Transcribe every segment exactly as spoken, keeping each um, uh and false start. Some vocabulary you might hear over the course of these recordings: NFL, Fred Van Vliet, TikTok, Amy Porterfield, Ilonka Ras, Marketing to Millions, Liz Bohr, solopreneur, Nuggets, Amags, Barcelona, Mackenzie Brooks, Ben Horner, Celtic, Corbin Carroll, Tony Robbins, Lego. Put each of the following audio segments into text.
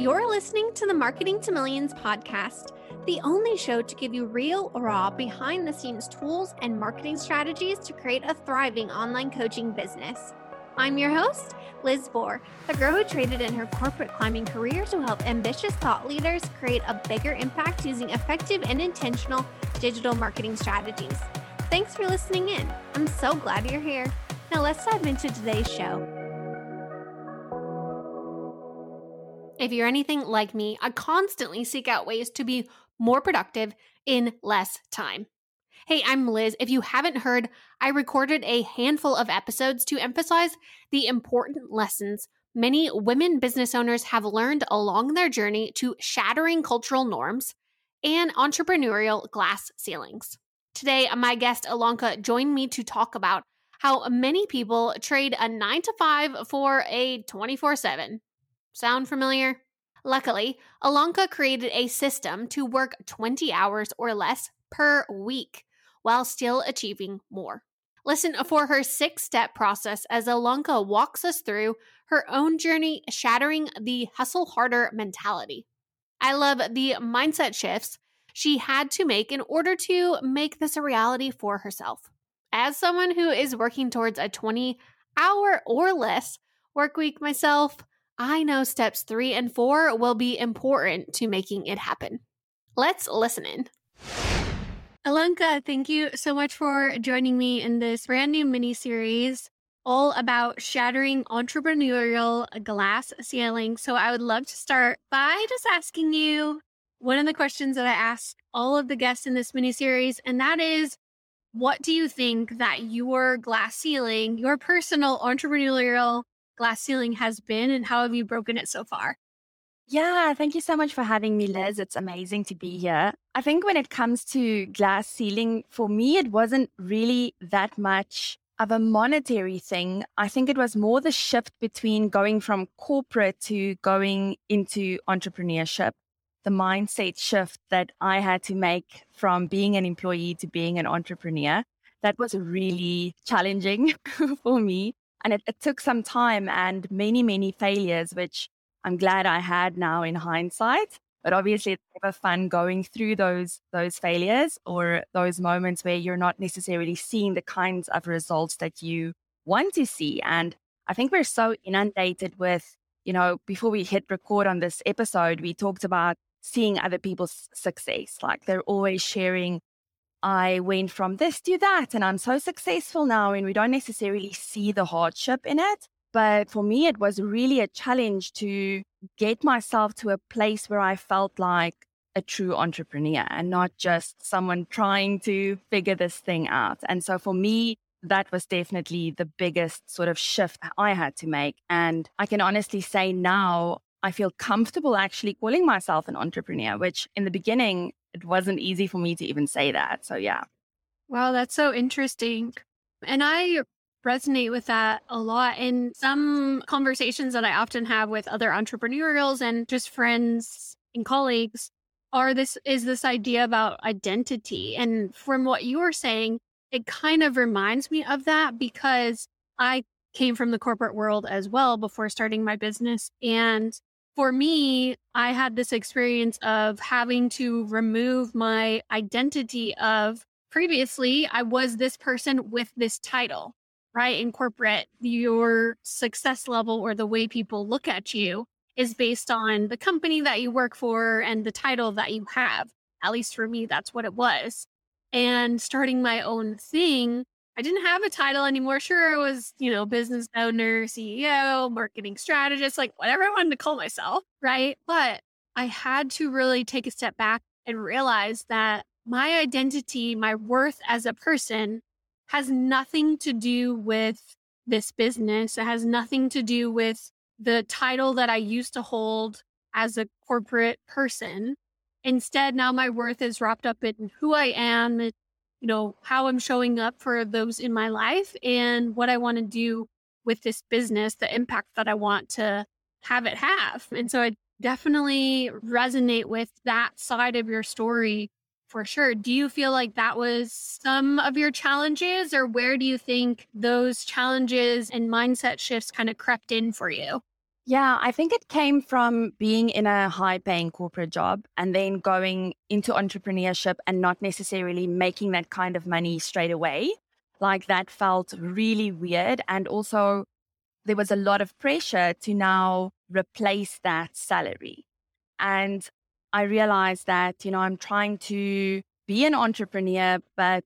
You're listening to the Marketing to Millions podcast, the only show to give you real, raw, behind-the-scenes tools and marketing strategies to create a thriving online coaching business. I'm your host, Liz Bohr, the girl who traded in her corporate climbing career to help ambitious thought leaders create a bigger impact using effective and intentional digital marketing strategies. Thanks for listening in. I'm so glad you're here. Now let's dive into today's show. If you're anything like me, I constantly seek out ways to be more productive in less time. Hey, I'm Liz. If you haven't heard, I recorded a handful of episodes to emphasize the important lessons many women business owners have learned along their journey to shattering cultural norms and entrepreneurial glass ceilings. Today, my guest Ilonka joined me to talk about how many people trade a nine to five for a twenty-four seven. Sound familiar? Luckily, Ilonka created a system to work twenty hours or less per week while still achieving more. Listen for her six-step process as Ilonka walks us through her own journey shattering the hustle harder mentality. I love the mindset shifts she had to make in order to make this a reality for herself. As someone who is working towards a twenty-hour or less work week myself, I know steps three and four will be important to making it happen. Let's listen in. Ilonka, thank you so much for joining me in this brand new mini-series all about shattering entrepreneurial glass ceiling. So I would love to start by just asking you one of the questions that I ask all of the guests in this mini-series, and that is, what do you think that your glass ceiling, your personal entrepreneurial glass ceiling has been, and how have you broken it so far? Yeah, thank you so much for having me, Liz. It's amazing to be here. I think when it comes to glass ceiling, for me, it wasn't really that much of a monetary thing. I think it was more the shift between going from corporate to going into entrepreneurship, the mindset shift that I had to make from being an employee to being an entrepreneur. That was really challenging for me. And it, it took some time and many, many failures, which I'm glad I had now in hindsight, but obviously it's never fun going through those those failures or those moments where you're not necessarily seeing the kinds of results that you want to see. And I think we're so inundated with, you know, before we hit record on this episode, we talked about seeing other people's success. Like they're always sharing, I went from this to that and I'm so successful now, and we don't necessarily see the hardship in it. But for me, it was really a challenge to get myself to a place where I felt like a true entrepreneur and not just someone trying to figure this thing out. And so for me, that was definitely the biggest sort of shift I had to make. And I can honestly say now I feel comfortable actually calling myself an entrepreneur, which in the beginning, it wasn't easy for me to even say that. So yeah. Wow, that's so interesting. And I resonate with that a lot in some conversations that I often have with other entrepreneurials and just friends and colleagues are this is this idea about identity. And from what you were saying, it kind of reminds me of that because I came from the corporate world as well before starting my business. And for me, I had this experience of having to remove my identity of previously, I was this person with this title. Right? In corporate, your success level or the way people look at you is based on the company that you work for and the title that you have. At least for me, that's what it was. And starting my own thing, I didn't have a title anymore. Sure, it was, you know, business owner, C E O, marketing strategist, like whatever I wanted to call myself, right? But I had to really take a step back and realize that my identity, my worth as a person has nothing to do with this business. It has nothing to do with the title that I used to hold as a corporate person. Instead, now my worth is wrapped up in who I am, and, you know, how I'm showing up for those in my life and what I want to do with this business, the impact that I want to have it have. And so I definitely resonate with that side of your story. For sure. Do you feel like that was some of your challenges, or where do you think those challenges and mindset shifts kind of crept in for you? Yeah, I think it came from being in a high-paying corporate job and then going into entrepreneurship and not necessarily making that kind of money straight away. Like that felt really weird. And also there was a lot of pressure to now replace that salary. And I realized that, you know, I'm trying to be an entrepreneur, but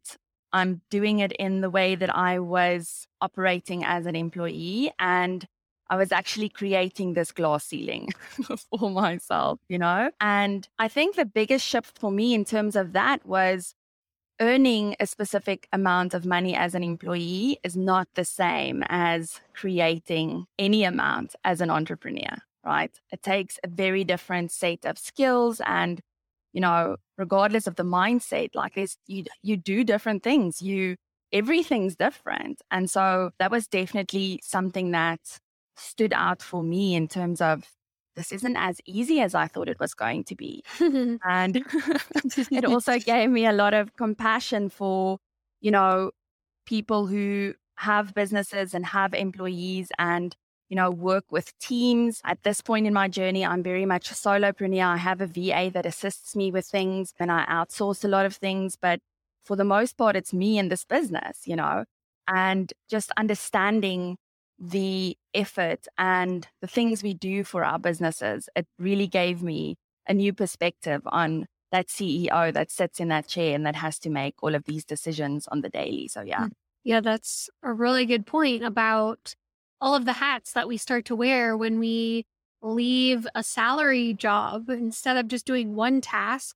I'm doing it in the way that I was operating as an employee. And I was actually creating this glass ceiling for myself, you know? And I think the biggest shift for me in terms of that was earning a specific amount of money as an employee is not the same as creating any amount as an entrepreneur, right? It takes a very different set of skills and, you know, regardless of the mindset, like this, you, you do different things. You, everything's different. And so that was definitely something that stood out for me in terms of this isn't as easy as I thought it was going to be. And it also gave me a lot of compassion for, you know, people who have businesses and have employees and, you know, work with teams. At this point in my journey, I'm very much a solopreneur. I have a V A that assists me with things and I outsource a lot of things. But for the most part, it's me in this business, you know, and just understanding the effort and the things we do for our businesses. It really gave me a new perspective on that C E O that sits in that chair and that has to make all of these decisions on the daily. So yeah. Yeah, that's a really good point about all of the hats that we start to wear when we leave a salary job. Instead of just doing one task,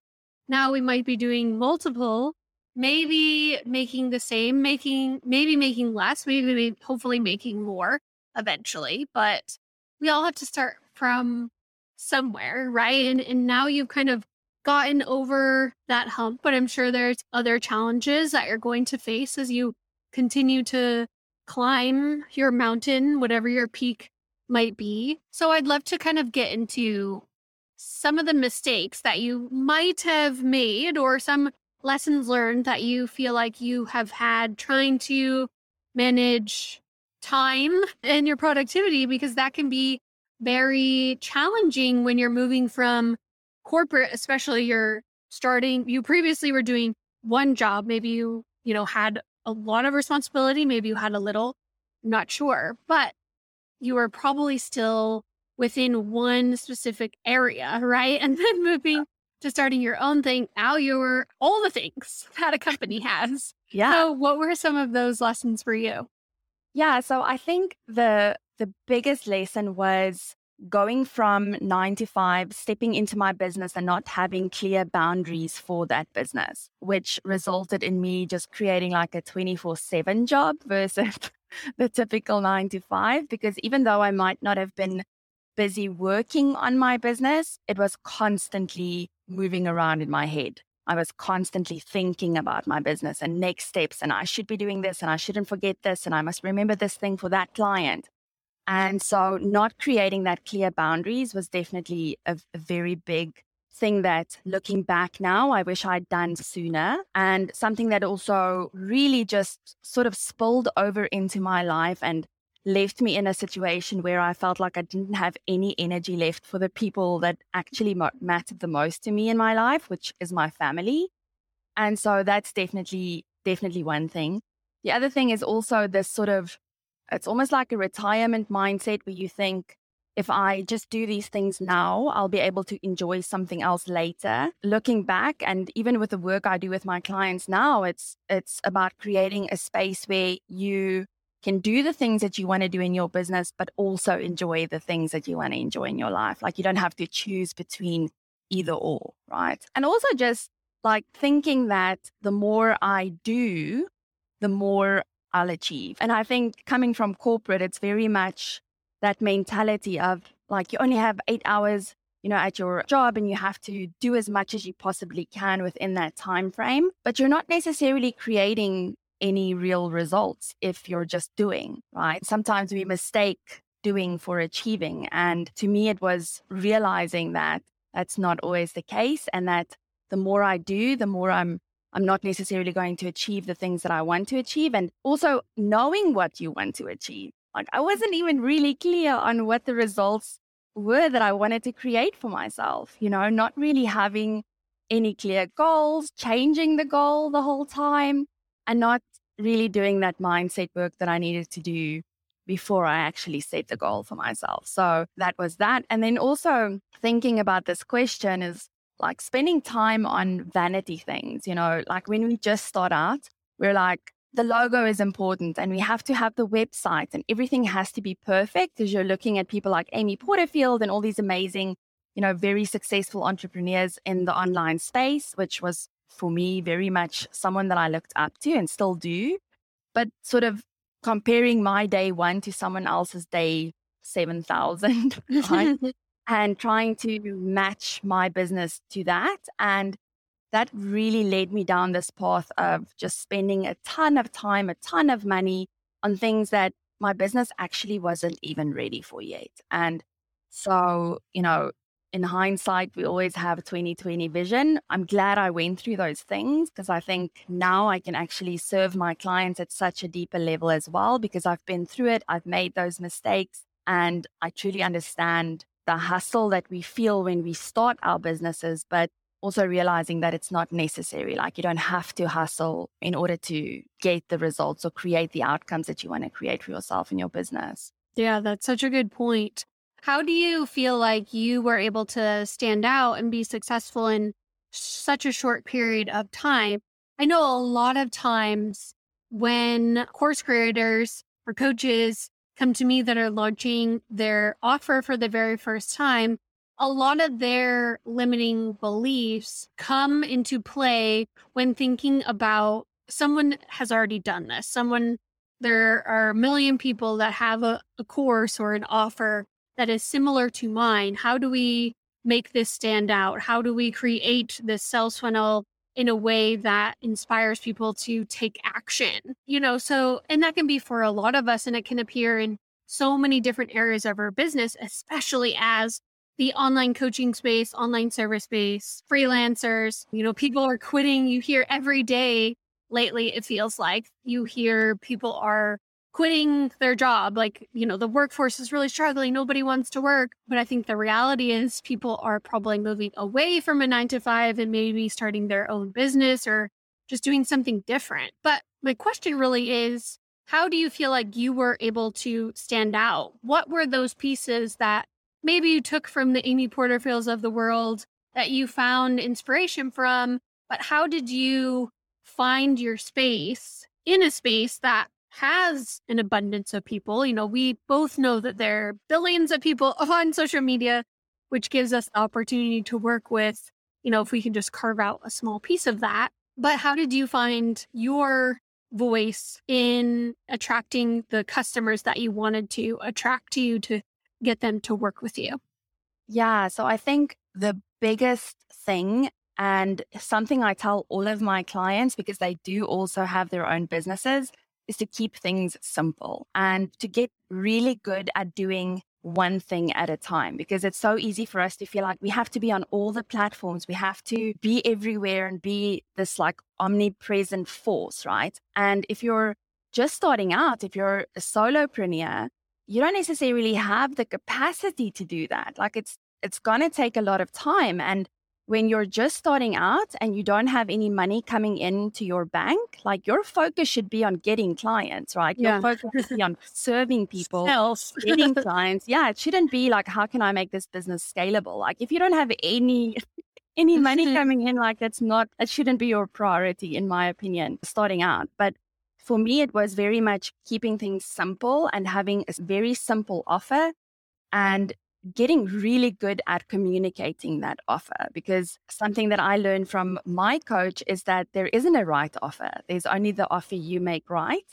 now we might be doing multiple, maybe making the same, making, maybe making less, maybe hopefully making more eventually, but we all have to start from somewhere, right? And and now you've kind of gotten over that hump, but I'm sure there's other challenges that you're going to face as you continue to climb your mountain, whatever your peak might be. So I'd love to kind of get into some of the mistakes that you might have made or some lessons learned that you feel like you have had trying to manage time and your productivity, because that can be very challenging when you're moving from corporate, especially you're starting, you previously were doing one job. Maybe you, you know, had a lot of responsibility. Maybe you had a little, I'm not sure, but you were probably still within one specific area, right? And then moving to starting your own thing. Now you're all the things that a company has. Yeah. So what were some of those lessons for you? Yeah. So I think the the biggest lesson was going from nine to five, stepping into my business and not having clear boundaries for that business, which resulted in me just creating like a twenty-four seven job versus the typical nine to five. Because even though I might not have been busy working on my business, it was constantly moving around in my head. I was constantly thinking about my business and next steps, and I should be doing this, and I shouldn't forget this, and I must remember this thing for that client. And so not creating that clear boundaries was definitely a, a very big thing that, looking back now, I wish I'd done sooner. And something that also really just sort of spilled over into my life and left me in a situation where I felt like I didn't have any energy left for the people that actually mattered the most to me in my life, which is my family. And so that's definitely, definitely one thing. The other thing is also this sort of, it's almost like a retirement mindset where you think, if I just do these things now, I'll be able to enjoy something else later. Looking back, and even with the work I do with my clients now, it's it's about creating a space where you can do the things that you want to do in your business, but also enjoy the things that you want to enjoy in your life. Like you don't have to choose between either or, right? And also just like thinking that the more I do, the more I'll achieve. And I think coming from corporate, it's very much that mentality of like, you only have eight hours, you know, at your job, and you have to do as much as you possibly can within that time frame, but you're not necessarily creating any real results if you're just doing, right? Sometimes we mistake doing for achieving. And to me, it was realizing that that's not always the case, and that the more I do, the more I'm I'm not necessarily going to achieve the things that I want to achieve. And also knowing what you want to achieve. Like, I wasn't even really clear on what the results were that I wanted to create for myself, you know, not really having any clear goals, changing the goal the whole time, and not really doing that mindset work that I needed to do before I actually set the goal for myself. So that was that. And then also thinking about this question is like spending time on vanity things, you know, like when we just start out, we're like, the logo is important and we have to have the website and everything has to be perfect, because you're looking at people like Amy Porterfield and all these amazing, you know, very successful entrepreneurs in the online space, which was for me very much someone that I looked up to and still do. But sort of comparing my day one to someone else's day seven thousand, right? And trying to match my business to that. And that really led me down this path of just spending a ton of time, a ton of money on things that my business actually wasn't even ready for yet. And so, you know, in hindsight, we always have a twenty twenty vision. I'm glad I went through those things, because I think now I can actually serve my clients at such a deeper level as well, because I've been through it. I've made those mistakes, and I truly understand the hustle that we feel when we start our businesses, but also realizing that it's not necessary. Like, you don't have to hustle in order to get the results or create the outcomes that you want to create for yourself and your business. Yeah, that's such a good point. How do you feel like you were able to stand out and be successful in such a short period of time? I know a lot of times when course creators or coaches come to me that are launching their offer for the very first time, a lot of their limiting beliefs come into play when thinking about someone has already done this. Someone, there are a million people that have a, a course or an offer that is similar to mine. How do we make this stand out? How do we create this sales funnel in a way that inspires people to take action? You know, so, and that can be for a lot of us, and it can appear in so many different areas of our business, especially as the online coaching space, online service space, freelancers, you know, people are quitting. You hear every day lately, it feels like you hear people are quitting their job. Like, you know, the workforce is really struggling. Nobody wants to work. But I think the reality is people are probably moving away from a nine to five and maybe starting their own business or just doing something different. But my question really is, how do you feel like you were able to stand out? What were those pieces that maybe you took from the Amy Porterfields of the world that you found inspiration from, but how did you find your space in a space that has an abundance of people? You know, we both know that there are billions of people on social media, which gives us the opportunity to work with, you know, if we can just carve out a small piece of that. But how did you find your voice in attracting the customers that you wanted to attract to you to get them to work with you? Yeah. So I think the biggest thing, and something I tell all of my clients, because they do also have their own businesses, is to keep things simple and to get really good at doing one thing at a time, because it's so easy for us to feel like we have to be on all the platforms. We have to be everywhere and be this like omnipresent force, right? And if you're just starting out, if you're a solopreneur, you don't necessarily have the capacity to do that. Like it's it's going to take a lot of time. And when you're just starting out and you don't have any money coming into your bank, like your focus should be on getting clients, right? Yeah. Your focus should be on serving people, getting clients. Yeah, it shouldn't be like, how can I make this business scalable? Like if you don't have any any money coming in, like that's not, it shouldn't be your priority, in my opinion, starting out. But for me, it was very much keeping things simple and having a very simple offer and getting really good at communicating that offer. Because something that I learned from my coach is that there isn't a right offer. There's only the offer you make right.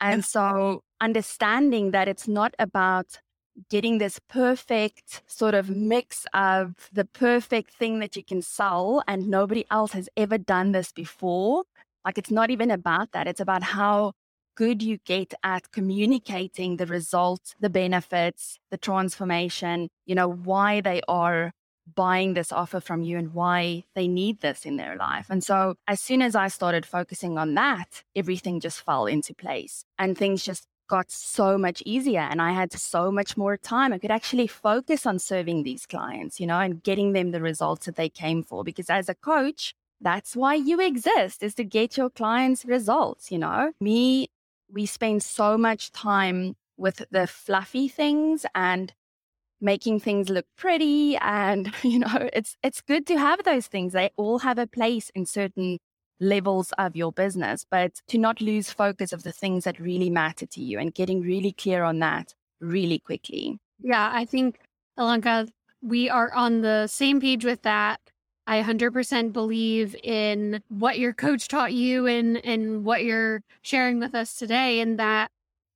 And so understanding that it's not about getting this perfect sort of mix of the perfect thing that you can sell and nobody else has ever done this before. Like it's not even about that. It's about how good you get at communicating the results, the benefits, the transformation, you know, why they are buying this offer from you and why they need this in their life. And so as soon as I started focusing on that, everything just fell into place and things just got so much easier and I had so much more time. I could actually focus on serving these clients, you know, and getting them the results that they came for. Because as a coach, that's why you exist, is to get your clients results, you know. Me, we spend so much time with the fluffy things and making things look pretty. And, you know, it's it's good to have those things. They all have a place in certain levels of your business, but to not lose focus of the things that really matter to you and getting really clear on that really quickly. Yeah, I think, Ilonka, we are on the same page with that. I one hundred percent believe in what your coach taught you and, and what you're sharing with us today, and that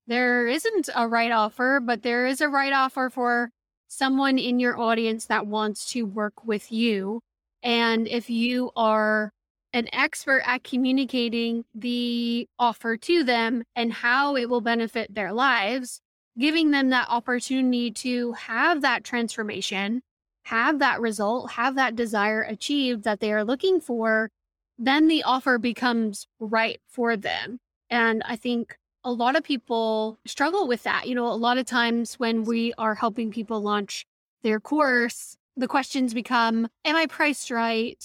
there isn't a right offer, but there is a right offer for someone in your audience that wants to work with you. And if you are an expert at communicating the offer to them and how it will benefit their lives, giving them that opportunity to have that transformation, have that result, have that desire achieved that they are looking for, then the offer becomes right for them. And I think a lot of people struggle with that. You know, a lot of times when we are helping people launch their course, the questions become, am I priced right?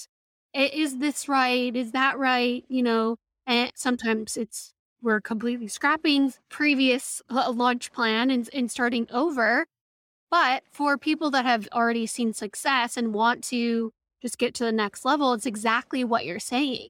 Is this right? Is that right? You know, and sometimes it's, we're completely scrapping previous launch plan and, and starting over. But for people that have already seen success and want to just get to the next level, it's exactly what you're saying.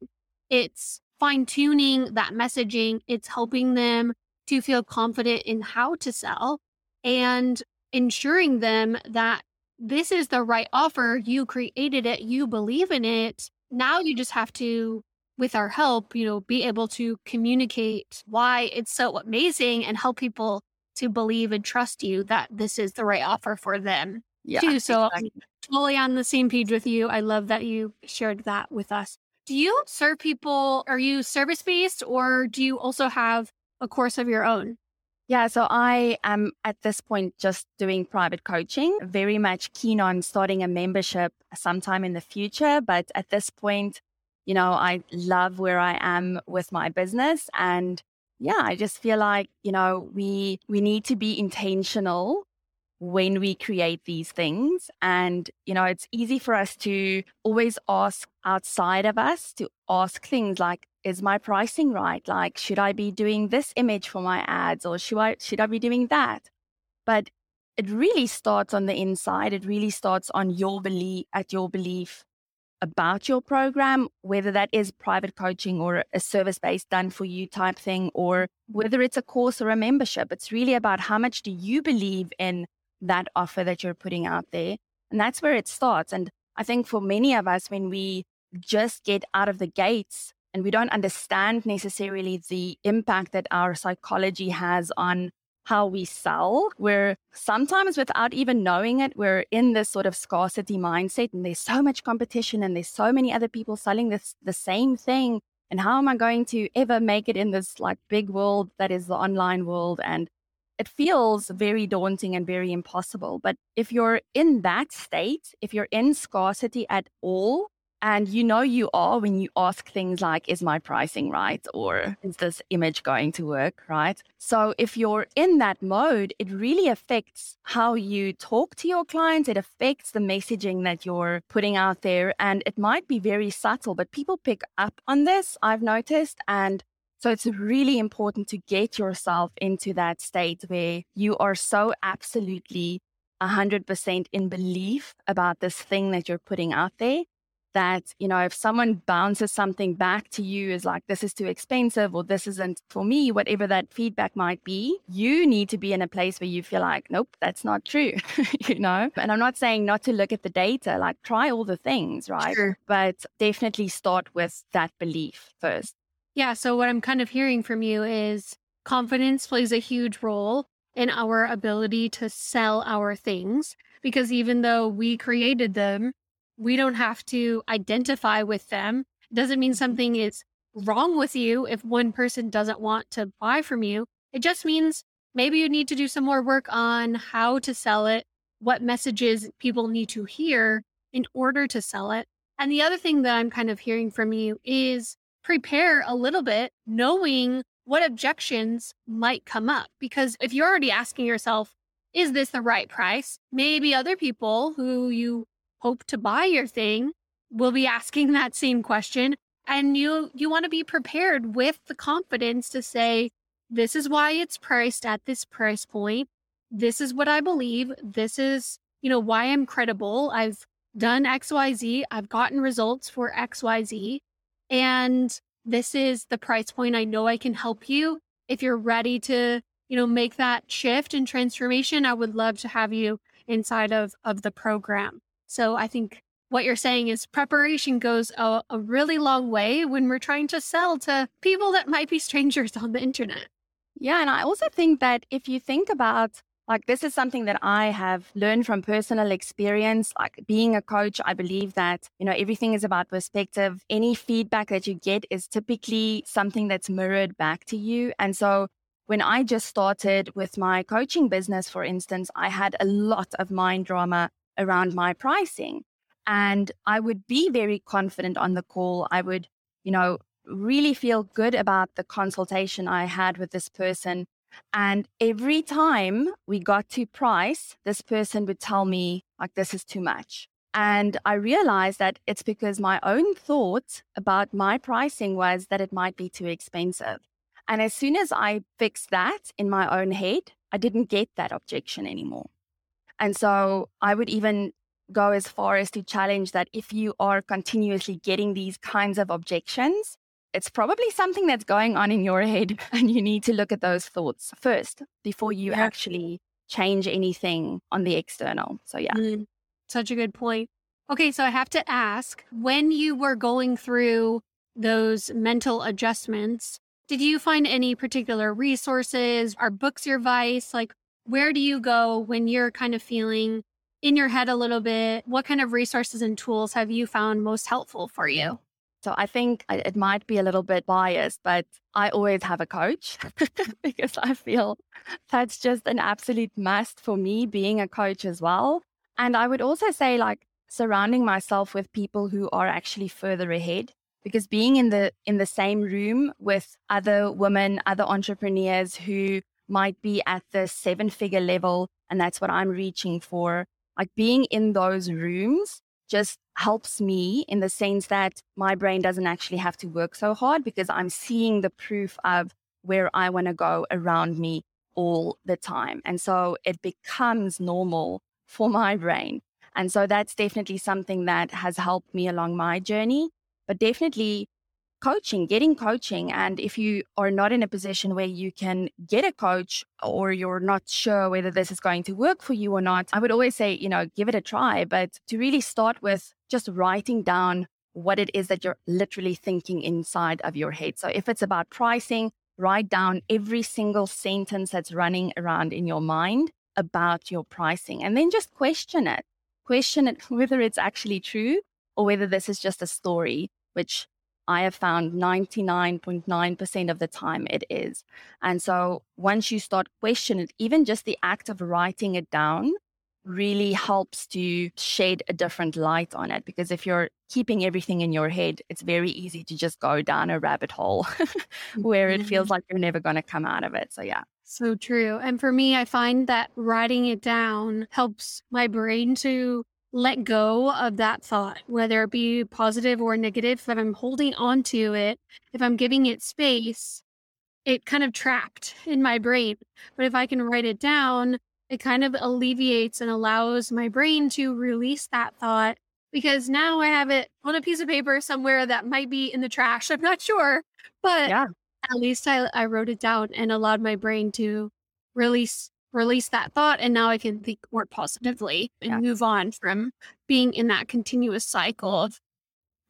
It's fine-tuning that messaging. It's helping them to feel confident in how to sell and ensuring them that this is the right offer. You created it. You believe in it. Now you just have to, with our help, you know, be able to communicate why it's so amazing and help people to believe and trust you that this is the right offer for them yeah, too. So exactly. I'm totally on the same page with you. I love that you shared that with us. Do you serve people? Are you service-based, or do you also have a course of your own? Yeah, so I am at this point just doing private coaching, very much keen on starting a membership sometime in the future. But at this point, you know, I love where I am with my business. And yeah, I just feel like, you know, we we need to be intentional when we create these things. And, you know, it's easy for us to always ask outside of us, to ask things like, is my pricing right? Like, should I be doing this image for my ads, or should I, should I be doing that? But it really starts on the inside. It really starts on your belief, at your belief about your program, whether that is private coaching or a service-based done for you type thing, or whether it's a course or a membership. It's really about how much do you believe in that offer that you're putting out there. And that's where it starts. And I think for many of us, when we just get out of the gates, and we don't understand necessarily the impact that our psychology has on how we sell. We're sometimes, without even knowing it, we're in this sort of scarcity mindset, and there's so much competition and there's so many other people selling this the same thing. And how am I going to ever make it in this like big world that is the online world? And it feels very daunting and very impossible. But if you're in that state, if you're in scarcity at all, and you know you are when you ask things like, is my pricing right? Or is this image going to work, right? So if you're in that mode, it really affects how you talk to your clients. It affects the messaging that you're putting out there. And it might be very subtle, but people pick up on this, I've noticed. And so it's really important to get yourself into that state where you are so absolutely one hundred percent in belief about this thing that you're putting out there, that, you know, if someone bounces something back to you is like, this is too expensive, or this isn't for me, whatever that feedback might be, you need to be in a place where you feel like, nope, that's not true, you know? And I'm not saying not to look at the data, like try all the things, right? Sure. But definitely start with that belief first. Yeah. So what I'm kind of hearing from you is confidence plays a huge role in our ability to sell our things, because even though we created them, we don't have to identify with them. It doesn't mean something is wrong with you if one person doesn't want to buy from you. It just means maybe you need to do some more work on how to sell it, what messages people need to hear in order to sell it. And the other thing that I'm kind of hearing from you is prepare a little bit, knowing what objections might come up. Because if you're already asking yourself, is this the right price? Maybe other people who you hope to buy your thing will be asking that same question. And you you want to be prepared with the confidence to say, this is why it's priced at this price point. This is what I believe. This is, you know, why I'm credible. I've done X Y Z. I've gotten results for X Y Z. And this is the price point I know I can help you. If you're ready to, you know, make that shift and transformation, I would love to have you inside of, of the program. So I think what you're saying is preparation goes a, a really long way when we're trying to sell to people that might be strangers on the internet. Yeah. And I also think that if you think about, like, this is something that I have learned from personal experience. Like, being a coach, I believe that, you know, everything is about perspective. Any feedback that you get is typically something that's mirrored back to you. And so when I just started with my coaching business, for instance, I had a lot of mind drama around my pricing. And I would be very confident on the call. I would, you know, really feel good about the consultation I had with this person. And every time we got to price, this person would tell me, like, this is too much. And I realized that it's because my own thought about my pricing was that it might be too expensive. And as soon as I fixed that in my own head, I didn't get that objection anymore. And so I would even go as far as to challenge that if you are continuously getting these kinds of objections, it's probably something that's going on in your head, and you need to look at those thoughts first before you yeah. actually change anything on the external. So yeah. Mm, such a good point. Okay, so I have to ask, when you were going through those mental adjustments, did you find any particular resources or books your advice? Like, where do you go when you're kind of feeling in your head a little bit? What kind of resources and tools have you found most helpful for you? So I think it might be a little bit biased, but I always have a coach because I feel that's just an absolute must for me being a coach as well. And I would also say, like, surrounding myself with people who are actually further ahead, because being in the in the same room with other women, other entrepreneurs who might be at the seven-figure level, and that's what I'm reaching for, like, being in those rooms just helps me in the sense that my brain doesn't actually have to work so hard because I'm seeing the proof of where I want to go around me all the time. And so it becomes normal for my brain. And so that's definitely something that has helped me along my journey. But definitely coaching, getting coaching. And if you are not in a position where you can get a coach, or you're not sure whether this is going to work for you or not, I would always say, you know, give it a try. But to really start with just writing down what it is that you're literally thinking inside of your head. So if it's about pricing, write down every single sentence that's running around in your mind about your pricing, and then just question it. Question it whether it's actually true or whether this is just a story, which I have found ninety-nine point nine percent of the time it is. And so once you start questioning it, even just the act of writing it down really helps to shed a different light on it. Because if you're keeping everything in your head, it's very easy to just go down a rabbit hole where it feels like you're never going to come out of it. So yeah. So true. And for me, I find that writing it down helps my brain to let go of that thought, whether it be positive or negative. If I'm holding on to it, if I'm giving it space, it kind of trapped in my brain. But if I can write it down, it kind of alleviates and allows my brain to release that thought, because now I have it on a piece of paper somewhere that might be in the trash. I'm not sure, but yeah. at least I, I wrote it down and allowed my brain to release release that thought. And now I can think more positively and yeah. move on from being in that continuous cycle of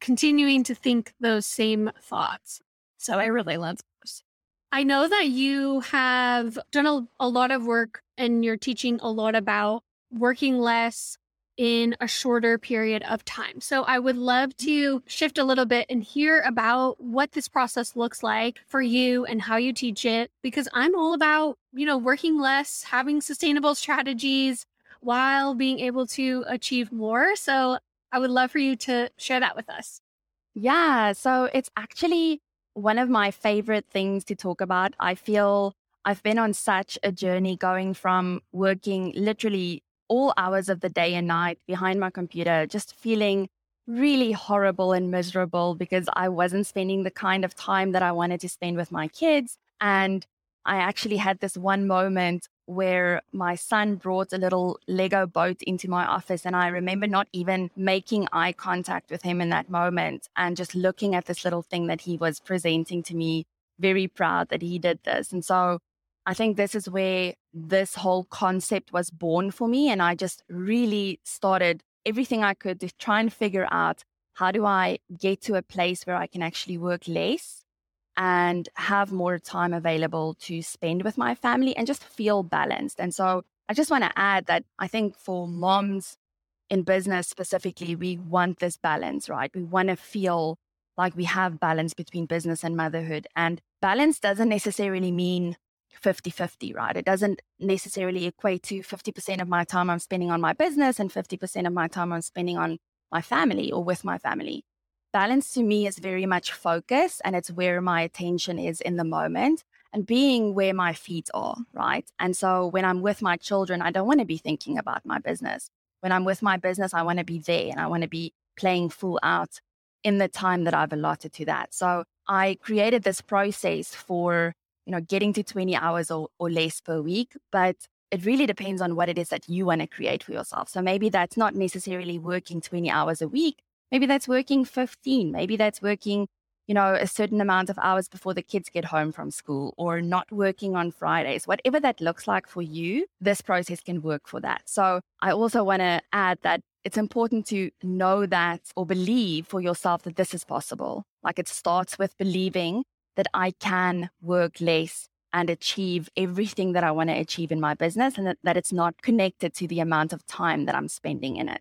continuing to think those same thoughts. So I really love those. I know that you have done a, a lot of work, and you're teaching a lot about working less in a shorter period of time. So I would love to shift a little bit and hear about what this process looks like for you and how you teach it, because I'm all about, you know, working less, having sustainable strategies while being able to achieve more. So I would love for you to share that with us. Yeah. So it's actually one of my favorite things to talk about. I feel I've been on such a journey going from working literally all hours of the day and night behind my computer, just feeling really horrible and miserable because I wasn't spending the kind of time that I wanted to spend with my kids. And I actually had this one moment where my son brought a little Lego boat into my office, and I remember not even making eye contact with him in that moment and just looking at this little thing that he was presenting to me, very proud that he did this. And so I think this is where this whole concept was born for me, and I just really started everything I could to try and figure out, how do I get to a place where I can actually work less and have more time available to spend with my family and just feel balanced. And so I just want to add that I think for moms in business specifically, we want this balance, right? We want to feel like we have balance between business and motherhood. And balance doesn't necessarily mean fifty-fifty, right? It doesn't necessarily equate to fifty percent of my time I'm spending on my business and fifty percent of my time I'm spending on my family or with my family. Balance to me is very much focus, and it's where my attention is in the moment and being where my feet are, right? And so when I'm with my children, I don't want to be thinking about my business. When I'm with my business, I want to be there and I want to be playing full out in the time that I've allotted to that. So I created this process for you know, getting to twenty hours or, or less per week, but it really depends on what it is that you want to create for yourself. So maybe that's not necessarily working twenty hours a week. Maybe that's working fifteen. Maybe that's working, you know, a certain amount of hours before the kids get home from school, or not working on Fridays. Whatever that looks like for you, this process can work for that. So I also want to add that it's important to know that, or believe for yourself that this is possible. Like, it starts with believing that I can work less and achieve everything that I want to achieve in my business, and that, that it's not connected to the amount of time that I'm spending in it.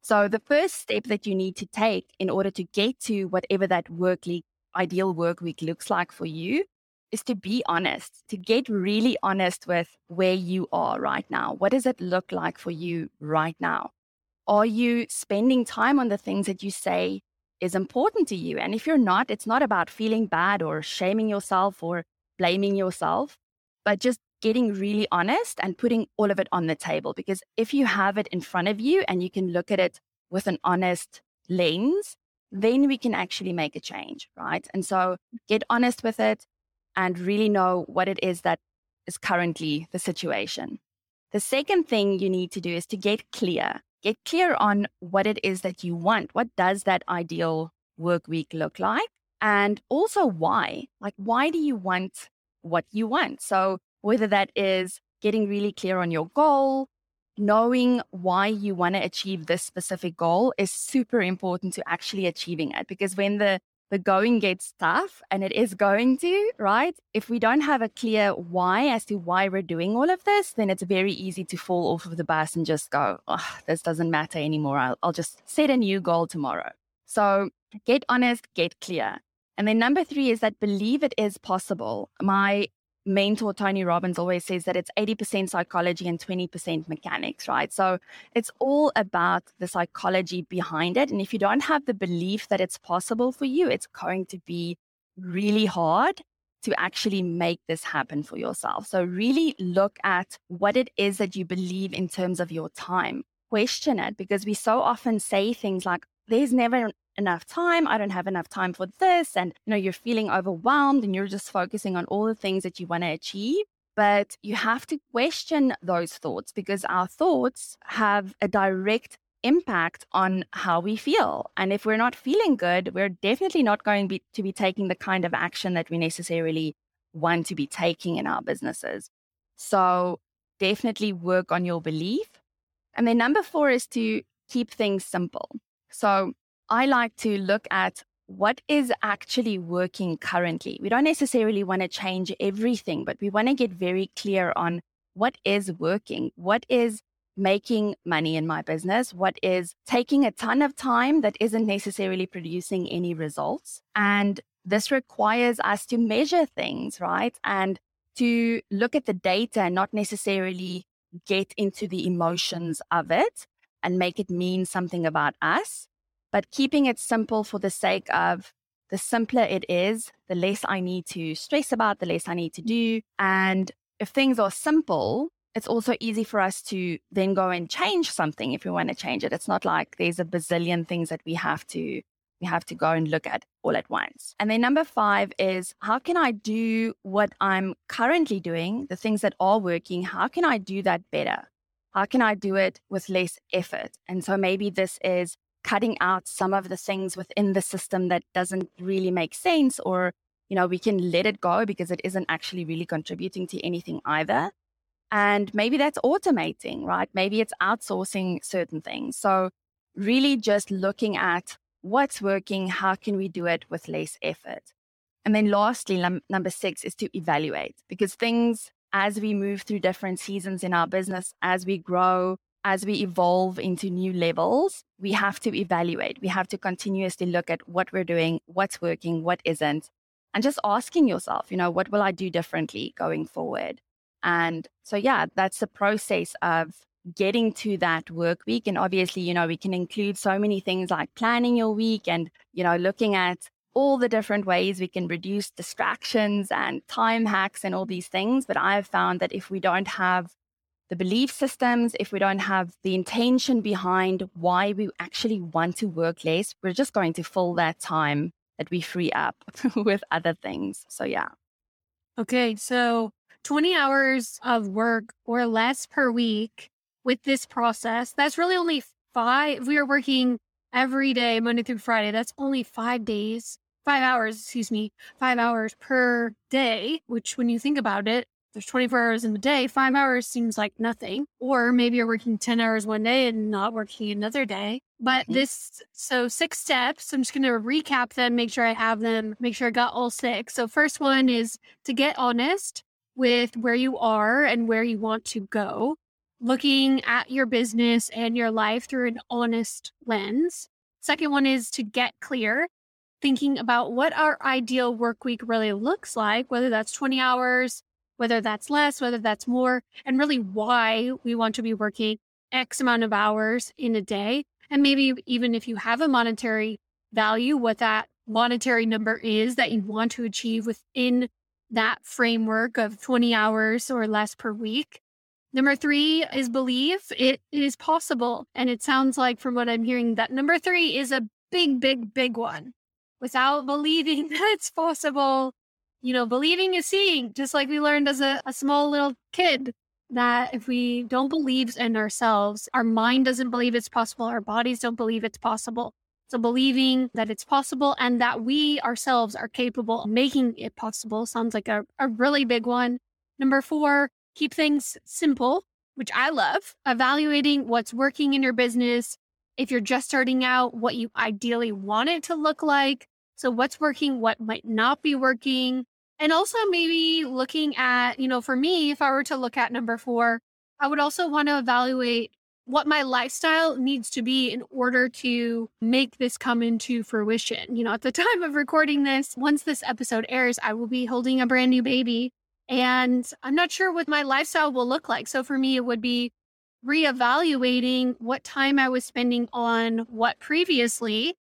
So the first step that you need to take in order to get to whatever that work le- ideal work week looks like for you is to be honest, to get really honest with where you are right now. What does it look like for you right now? Are you spending time on the things that you say is important to you? And if you're not, it's not about feeling bad or shaming yourself or blaming yourself, but just getting really honest and putting all of it on the table. Because if you have it in front of you and you can look at it with an honest lens, then we can actually make a change, right? And so get honest with it and really know what it is that is currently the situation. The second thing you need to do is to get clear. Get clear on what it is that you want. What does that ideal work week look like? And also why? Like, why do you want what you want? So whether that is getting really clear on your goal, knowing why you want to achieve this specific goal is super important to actually achieving it. Because when the, the going gets tough, and it is going to, right? If we don't have a clear why as to why we're doing all of this, then it's very easy to fall off of the bus and just go, oh, this doesn't matter anymore. I'll, I'll just set a new goal tomorrow. So get honest, get clear. And then number three is that believe it is possible. My mentor, Tony Robbins, always says that it's eighty percent psychology and twenty percent mechanics, right? So it's all about the psychology behind it. And if you don't have the belief that it's possible for you, it's going to be really hard to actually make this happen for yourself. So really look at what it is that you believe in terms of your time. Question it, because we so often say things like, there's never enough time, I don't have enough time for this, and you know, you're feeling overwhelmed and you're just focusing on all the things that you want to achieve. But you have to question those thoughts, because our thoughts have a direct impact on how we feel. And if we're not feeling good, we're definitely not going be, to be taking the kind of action that we necessarily want to be taking in our businesses. So definitely work on your belief. And then number four is to keep things simple. So I like to look at what is actually working currently. We don't necessarily want to change everything, but we want to get very clear on what is working, what is making money in my business, what is taking a ton of time that isn't necessarily producing any results. And this requires us to measure things, right? And to look at the data and not necessarily get into the emotions of it and make it mean something about us. But keeping it simple for the sake of the simpler it is, the less I need to stress about, the less I need to do. And if things are simple, it's also easy for us to then go and change something if we want to change it. It's not like there's a bazillion things that we have to we have to go and look at all at once. And then number five is, how can I do what I'm currently doing, the things that are working, how can I do that better? How can I do it with less effort? And so maybe this is cutting out some of the things within the system that doesn't really make sense, or, you know, we can let it go because it isn't actually really contributing to anything either. And maybe that's automating, right? Maybe it's outsourcing certain things. So really just looking at what's working, how can we do it with less effort? And then lastly, num- number six is to evaluate, because things, as we move through different seasons in our business, as we grow, as we evolve into new levels, we have to evaluate. We have to continuously look at what we're doing, what's working, what isn't, and just asking yourself, you know, what will I do differently going forward? And so, yeah, that's the process of getting to that work week. And obviously, you know, we can include so many things like planning your week and, you know, looking at all the different ways we can reduce distractions and time hacks and all these things. But I have found that if we don't have the belief systems, if we don't have the intention behind why we actually want to work less, we're just going to fill that time that we free up with other things. So, yeah. Okay. So twenty hours of work or less per week with this process. That's really only five. If we are working every day, Monday through Friday, that's only five days, five hours, excuse me, five hours per day, which when you think about it, there's twenty-four hours in the day, five hours seems like nothing. Or maybe you're working ten hours one day and not working another day. But mm-hmm. this, so six steps, I'm just going to recap them, make sure I have them, make sure I got all six. So first one is to get honest with where you are and where you want to go, looking at your business and your life through an honest lens. Second one is to get clear, thinking about what our ideal work week really looks like, whether that's twenty hours, whether that's less, whether that's more, and really why we want to be working X amount of hours in a day. And maybe even if you have a monetary value, what that monetary number is that you want to achieve within that framework of twenty hours or less per week. Number three is believe it is possible. And it sounds like from what I'm hearing that number three is a big, big, big one. Without believing that it's possible, you know, believing is seeing, just like we learned as a, a small little kid, that if we don't believe in ourselves, our mind doesn't believe it's possible, our bodies don't believe it's possible. So believing that it's possible and that we ourselves are capable of making it possible sounds like a, a really big one. Number four, keep things simple, which I love. Evaluating what's working in your business. If you're just starting out, what you ideally want it to look like. So what's working, what might not be working. And also maybe looking at, you know, for me, if I were to look at number four, I would also want to evaluate what my lifestyle needs to be in order to make this come into fruition. You know, at the time of recording this, once this episode airs, I will be holding a brand new baby and I'm not sure what my lifestyle will look like. So for me, it would be reevaluating what time I was spending on what previously.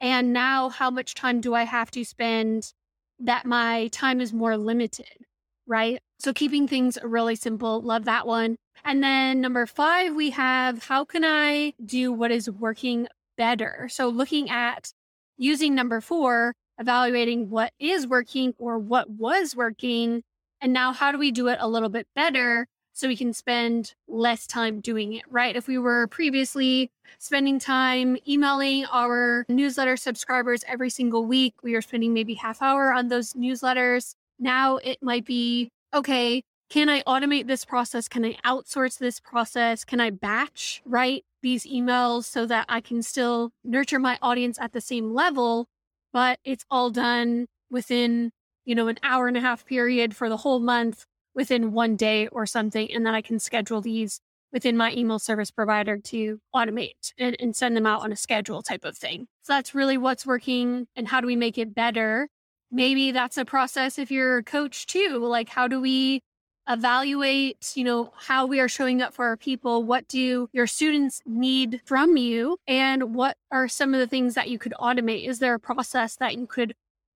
And now how much time do I have to spend that my time is more limited, right? So keeping things really simple. Love that one. And then number five, we have how can I do what is working better? So looking at using number four, evaluating what is working or what was working. And now how do we do it a little bit better so we can spend less time doing it, right? If we were previously spending time emailing our newsletter subscribers every single week, we were spending maybe half hour on those newsletters. Now it might be, okay, can I automate this process? Can I outsource this process? Can I batch write these emails so that I can still nurture my audience at the same level, but it's all done within, you know, an hour and a half period for the whole month, within one day or something, and then I can schedule these within my email service provider to automate and, and send them out on a schedule type of thing. So that's really what's working and how do we make it better? Maybe that's a process if you're a coach too, like how do we evaluate, you know, how we are showing up for our people? What do your students need from you? And what are some of the things that you could automate? Is there a process that you could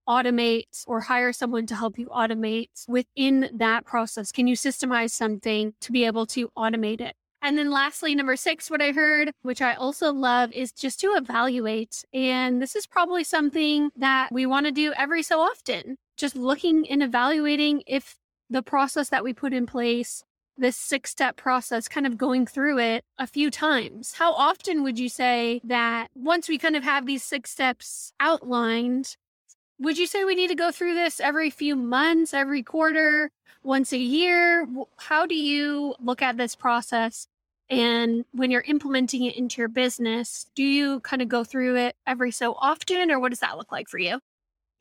automate or hire someone to help you automate within that process? Can you systemize something to be able to automate it? And then lastly, number six, what I heard, which I also love, is just to evaluate. And this is probably something that we want to do every so often, just looking and evaluating if the process that we put in place, this six-step process, kind of going through it a few times. How often would you say that once we kind of have these six steps outlined, would you say we need to go through this every few months, every quarter, once a year? How do you look at this process? And when you're implementing it into your business, do you kind of go through it every so often, or what does that look like for you?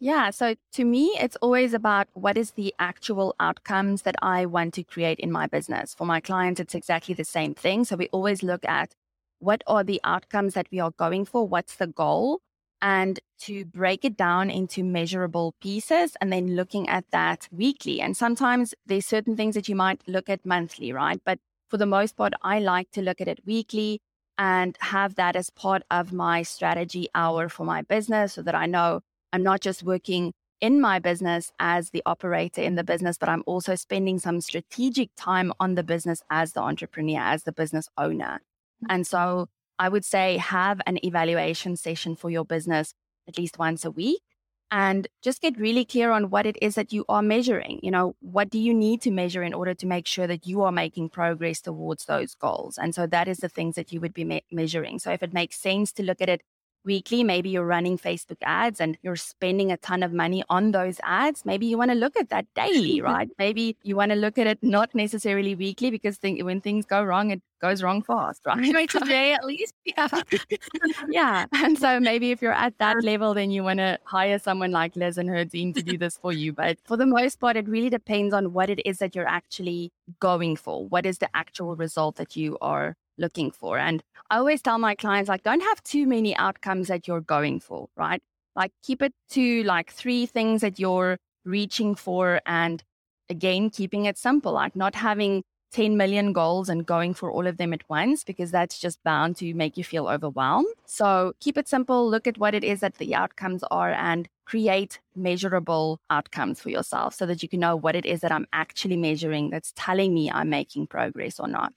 Yeah. So to me, it's always about what is the actual outcomes that I want to create in my business. For my clients, it's exactly the same thing. So we always look at what are the outcomes that we are going for? What's the goal? And to break it down into measurable pieces and then looking at that weekly. And sometimes there's certain things that you might look at monthly, right? But for the most part, I like to look at it weekly and have that as part of my strategy hour for my business so that I know I'm not just working in my business as the operator in the business, but I'm also spending some strategic time on the business as the entrepreneur, as the business owner. And so I would say have an evaluation session for your business at least once a week and just get really clear on what it is that you are measuring. You know, what do you need to measure in order to make sure that you are making progress towards those goals? And so that is the things that you would be me- measuring. So if it makes sense to look at it weekly, maybe you're running Facebook ads and you're spending a ton of money on those ads. Maybe you want to look at that daily, right? Maybe you want to look at it not necessarily weekly because th- when things go wrong, it goes wrong fast, right? Right, today at least. Yeah. Yeah. And so maybe if you're at that level, then you want to hire someone like Liz and her team to do this for you. But for the most part, it really depends on what it is that you're actually going for. What is the actual result that you are looking for? And I always tell my clients, like, don't have too many outcomes that you're going for, right? Like keep it to like three things that you're reaching for. And again, keeping it simple, like not having ten million goals and going for all of them at once, because that's just bound to make you feel overwhelmed. So keep it simple, look at what it is that the outcomes are and create measurable outcomes for yourself so that you can know what it is that I'm actually measuring that's telling me I'm making progress or not.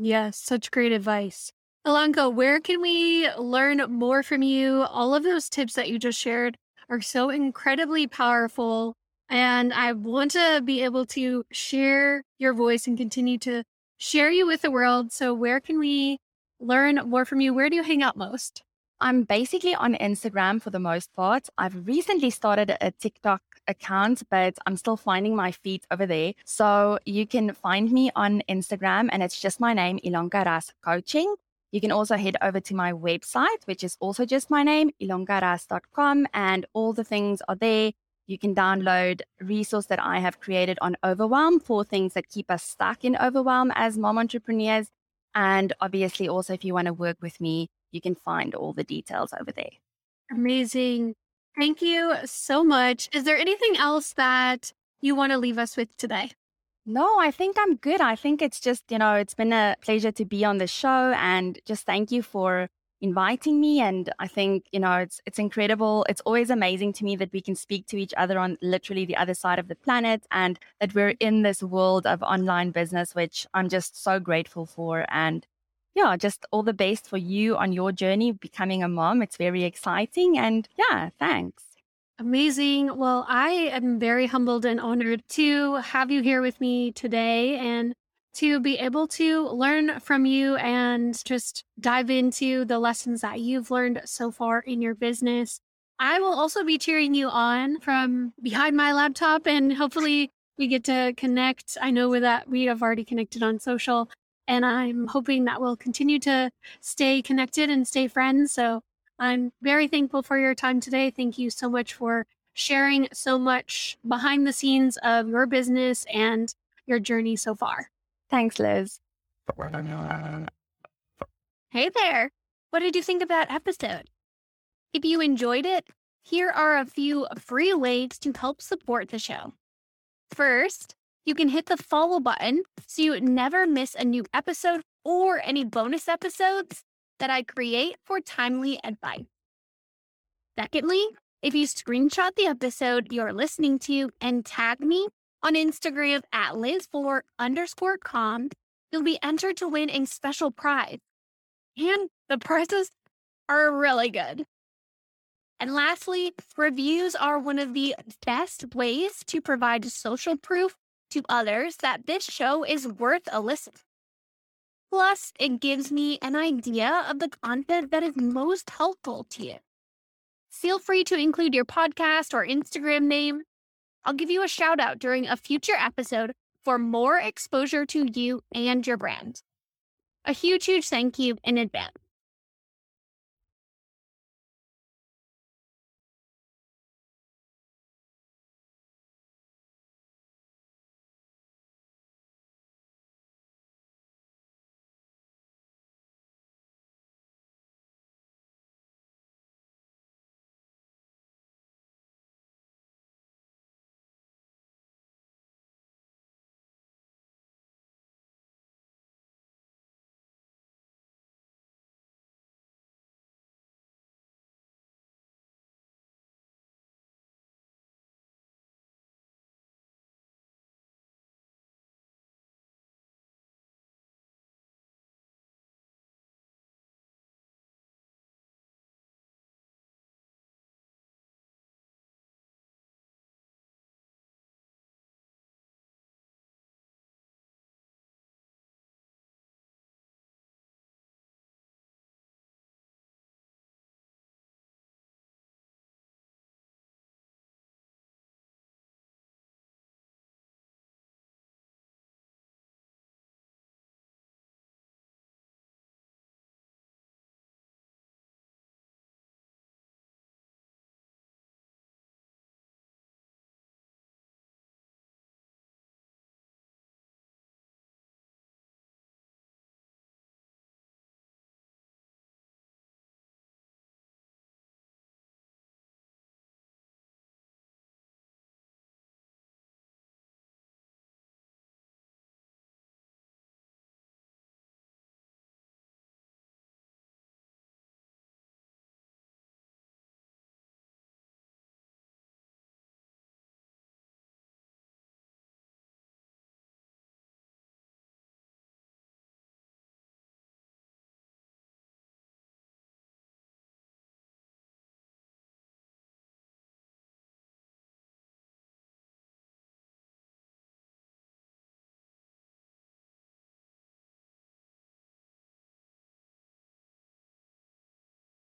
Yes, such great advice. Ilonka, where can we learn more from you? All of those tips that you just shared are so incredibly powerful. And I want to be able to share your voice and continue to share you with the world. So where can we learn more from you? Where do you hang out most? I'm basically on Instagram for the most part. I've recently started a TikTok account, but I'm still finding my feet over there. So you can find me on Instagram and it's just my name, Ilonka Ras Coaching. You can also head over to my website, which is also just my name, ilonkaras dot com, and all the things are there. You can download resource that I have created on overwhelm for things that keep us stuck in overwhelm as mom entrepreneurs. And obviously also if you want to work with me, you can find all the details over there. Amazing. Thank you so much. Is there anything else that you want to leave us with today? No, I think I'm good. I think it's just, you know, it's been a pleasure to be on the show and just thank you for inviting me. And I think, you know, it's it's incredible. It's always amazing to me that we can speak to each other on literally the other side of the planet and that we're in this world of online business, which I'm just so grateful for. And yeah, just all the best for you on your journey of becoming a mom. It's very exciting. And yeah, thanks. Amazing. Well, I am very humbled and honored to have you here with me today and to be able to learn from you and just dive into the lessons that you've learned so far in your business. I will also be cheering you on from behind my laptop and hopefully we get to connect. I know with that we have already connected on social and I'm hoping that we'll continue to stay connected and stay friends. So I'm very thankful for your time today. Thank you so much for sharing so much behind the scenes of your business and your journey so far. Thanks, Liz. Hey there. What did you think of that episode? If you enjoyed it, here are a few free ways to help support the show. First, you can hit the follow button so you never miss a new episode or any bonus episodes that I create for timely advice. Secondly, If you screenshot the episode you're listening to and tag me on Instagram at Liz Bohr underscore com, you'll be entered to win a special prize. And the prizes are really good. And lastly, reviews are one of the best ways to provide social proof to others that this show is worth a listen. Plus, it gives me an idea of the content that is most helpful to you. Feel free to include your podcast or Instagram name. I'll give you a shout out during a future episode for more exposure to you and your brand. A huge, huge thank you in advance.